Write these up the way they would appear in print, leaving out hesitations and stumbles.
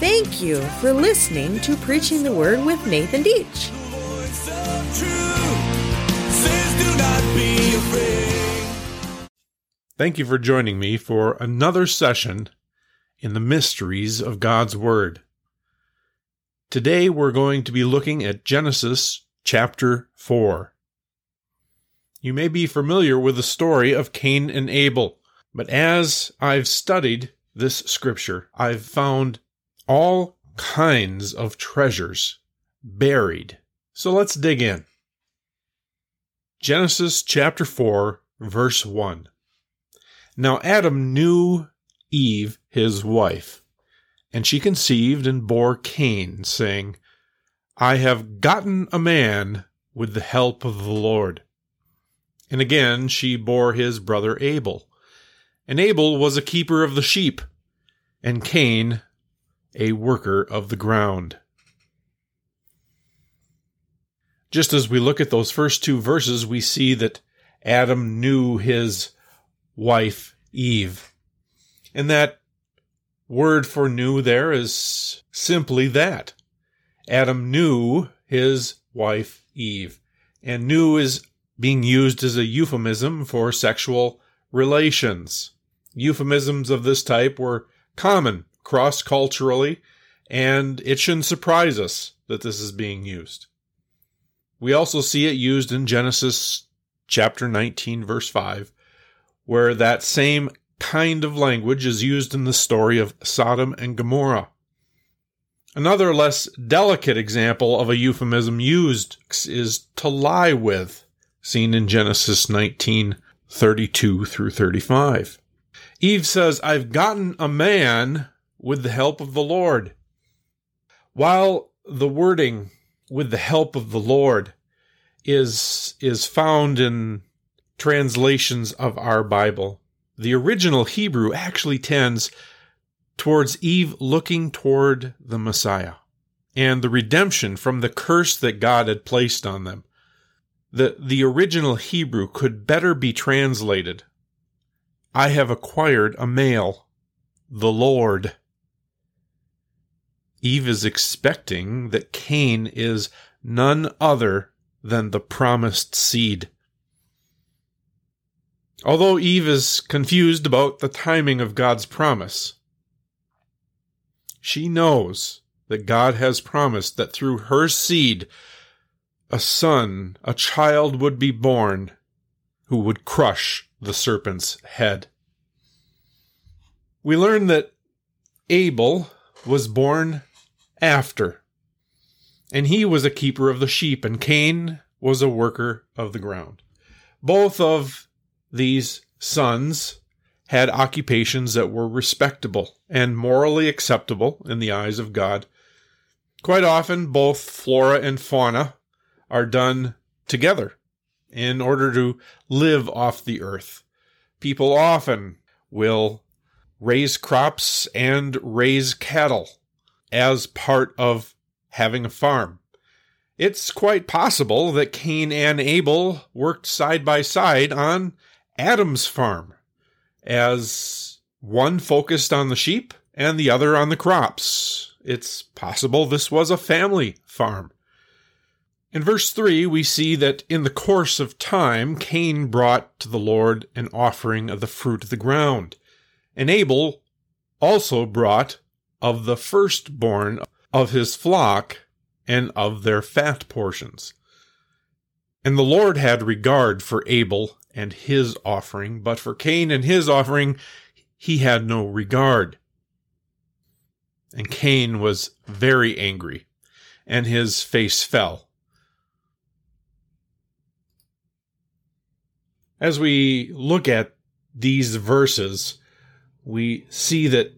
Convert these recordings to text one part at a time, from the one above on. Thank you for listening to Preaching the Word with Nathan Dietsche. Thank you for joining me for another session in the Mysteries of God's Word. Today we're going to be looking at Genesis chapter 4. You may be familiar with the story of Cain and Abel, but as I've studied this scripture, I've found all kinds of treasures buried. So let's dig in. Genesis chapter 4, verse 1. Now Adam knew Eve, his wife, and she conceived and bore Cain, saying, I have gotten a man with the help of the Lord. And again she bore his brother Abel. And Abel was a keeper of the sheep, and Cain a worker of the ground. Just as we look at those first two verses, we see that Adam knew his wife Eve. And that word for knew there is simply that. Adam knew his wife Eve. And knew is being used as a euphemism for sexual relations. Euphemisms of this type were common cross-culturally, and it shouldn't surprise us that this is being used. We also see it used in Genesis chapter 19, verse 5, where that same kind of language is used in the story of Sodom and Gomorrah. Another less delicate example of a euphemism used is to lie with, seen in Genesis 19, 32 through 35. Eve says, I've gotten a man with the help of the Lord. While the wording, with the help of the Lord, is found in translations of our Bible, the original Hebrew actually tends towards Eve looking toward the Messiah and the redemption from the curse that God had placed on them. The original Hebrew could better be translated, I have acquired a male, the Lord. Eve is expecting that Cain is none other than the promised seed. Although Eve is confused about the timing of God's promise, she knows that God has promised that through her seed, a son, a child would be born who would crush the serpent's head. We learn that Abel was born after, and he was a keeper of the sheep, and Cain was a worker of the ground. Both of these sons had occupations that were respectable and morally acceptable in the eyes of God. Quite often, both flora and fauna are done together in order to live off the earth. People often will raise crops and raise cattle as part of having a farm. It's quite possible that Cain and Abel worked side by side on Adam's farm, as one focused on the sheep and the other on the crops. It's possible this was a family farm. In verse 3, we see that in the course of time, Cain brought to the Lord an offering of the fruit of the ground, and Abel also brought of the firstborn of his flock and of their fat portions. And the Lord had regard for Abel and his offering, but for Cain and his offering, he had no regard. And Cain was very angry, and his face fell. As we look at these verses, we see that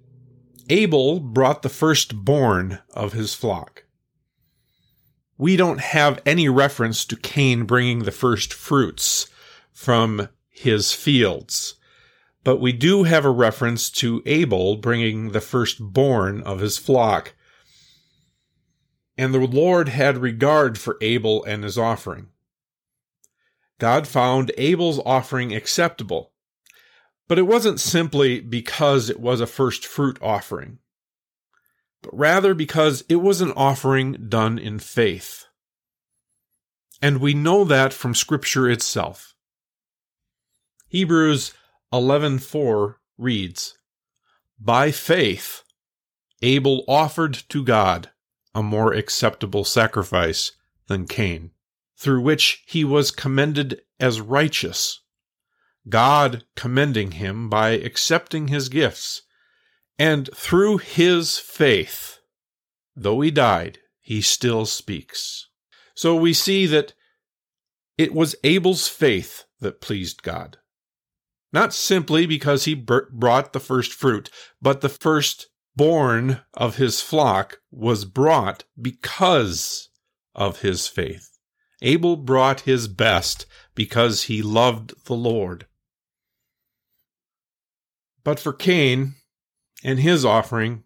Abel brought the firstborn of his flock. We don't have any reference to Cain bringing the first fruits from his fields, but we do have a reference to Abel bringing the firstborn of his flock. And the Lord had regard for Abel and his offering. God found Abel's offering acceptable, But it wasn't simply because it was a first fruit offering, but rather because it was an offering done in faith. And we know that from Scripture itself. Hebrews 11:4 reads, "By faith, Abel offered to God a more acceptable sacrifice than Cain, through which he was commended as righteous, God commending him by accepting his gifts. And through his faith, though he died, he still speaks." So we see that it was Abel's faith that pleased God, not simply because he brought the first fruit, but the firstborn of his flock was brought because of his faith. Abel brought his best because he loved the Lord. But for Cain and his offering,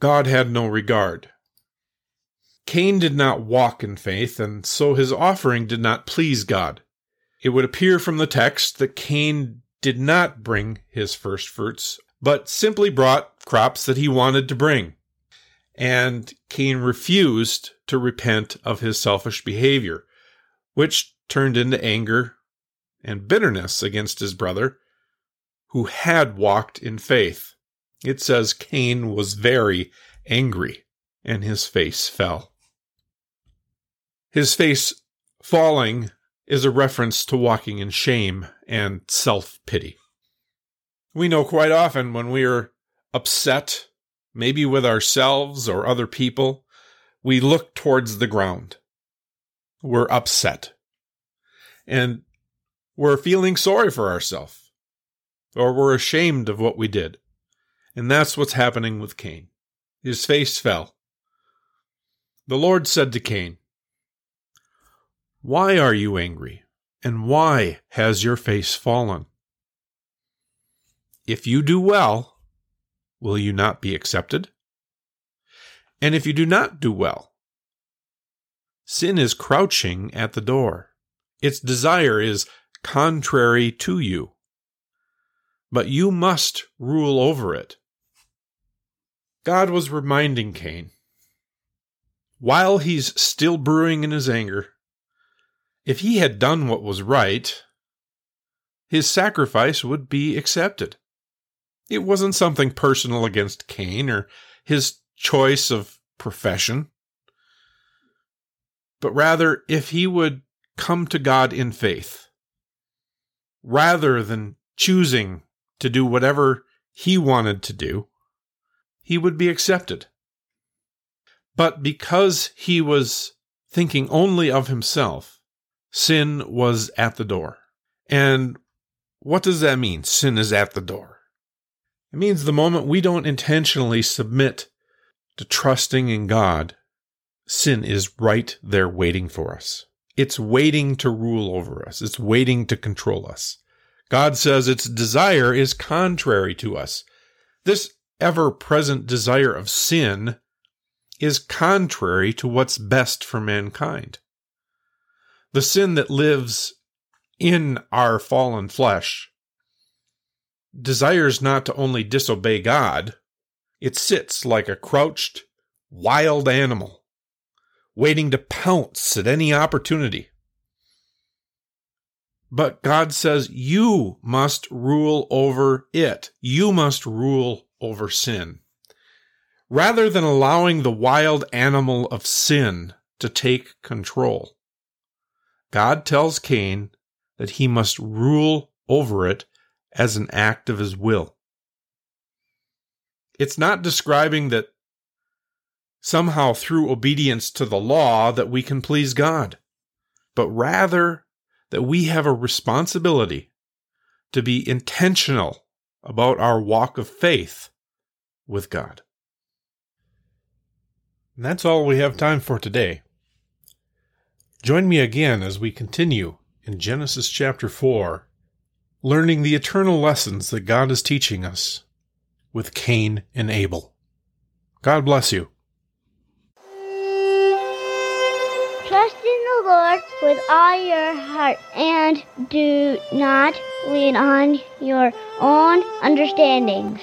God had no regard. Cain did not walk in faith, and so his offering did not please God. It would appear from the text that Cain did not bring his first fruits, but simply brought crops that he wanted to bring. And Cain refused to repent of his selfish behavior, which turned into anger and bitterness against his brother, who had walked in faith. It says Cain was very angry, and his face fell. His face falling is a reference to walking in shame and self-pity. We know quite often when we are upset, maybe with ourselves or other people, we look towards the ground. We're upset. And we're feeling sorry for ourselves. Or we're ashamed of what we did. And that's what's happening with Cain. His face fell. The Lord said to Cain, "Why are you angry? And why has your face fallen? If you do well, will you not be accepted? And if you do not do well, sin is crouching at the door. Its desire is contrary to you, but you must rule over it." God was reminding Cain, while he's still brewing in his anger, if he had done what was right, his sacrifice would be accepted. It wasn't something personal against Cain or his choice of profession, but rather if he would come to God in faith, rather than choosing to do whatever he wanted to do, he would be accepted. But because he was thinking only of himself, sin was at the door. And what does that mean? Sin is at the door. It means the moment we don't intentionally submit to trusting in God, sin is right there waiting for us. It's waiting to rule over us. It's waiting to control us. God says its desire is contrary to us. This ever-present desire of sin is contrary to what's best for mankind. The sin that lives in our fallen flesh desires not to only disobey God, it sits like a crouched, wild animal, waiting to pounce at any opportunity. But God says, you must rule over it. You must rule over sin. Rather than allowing the wild animal of sin to take control, God tells Cain that he must rule over it as an act of his will. It's not describing that somehow through obedience to the law that we can please God, but rather that we have a responsibility to be intentional about our walk of faith with God. And that's all we have time for today. Join me again as we continue in Genesis chapter 4, learning the eternal lessons that God is teaching us with Cain and Abel. God bless you. Trust in the Lord with all your heart and do not lean on your own understandings.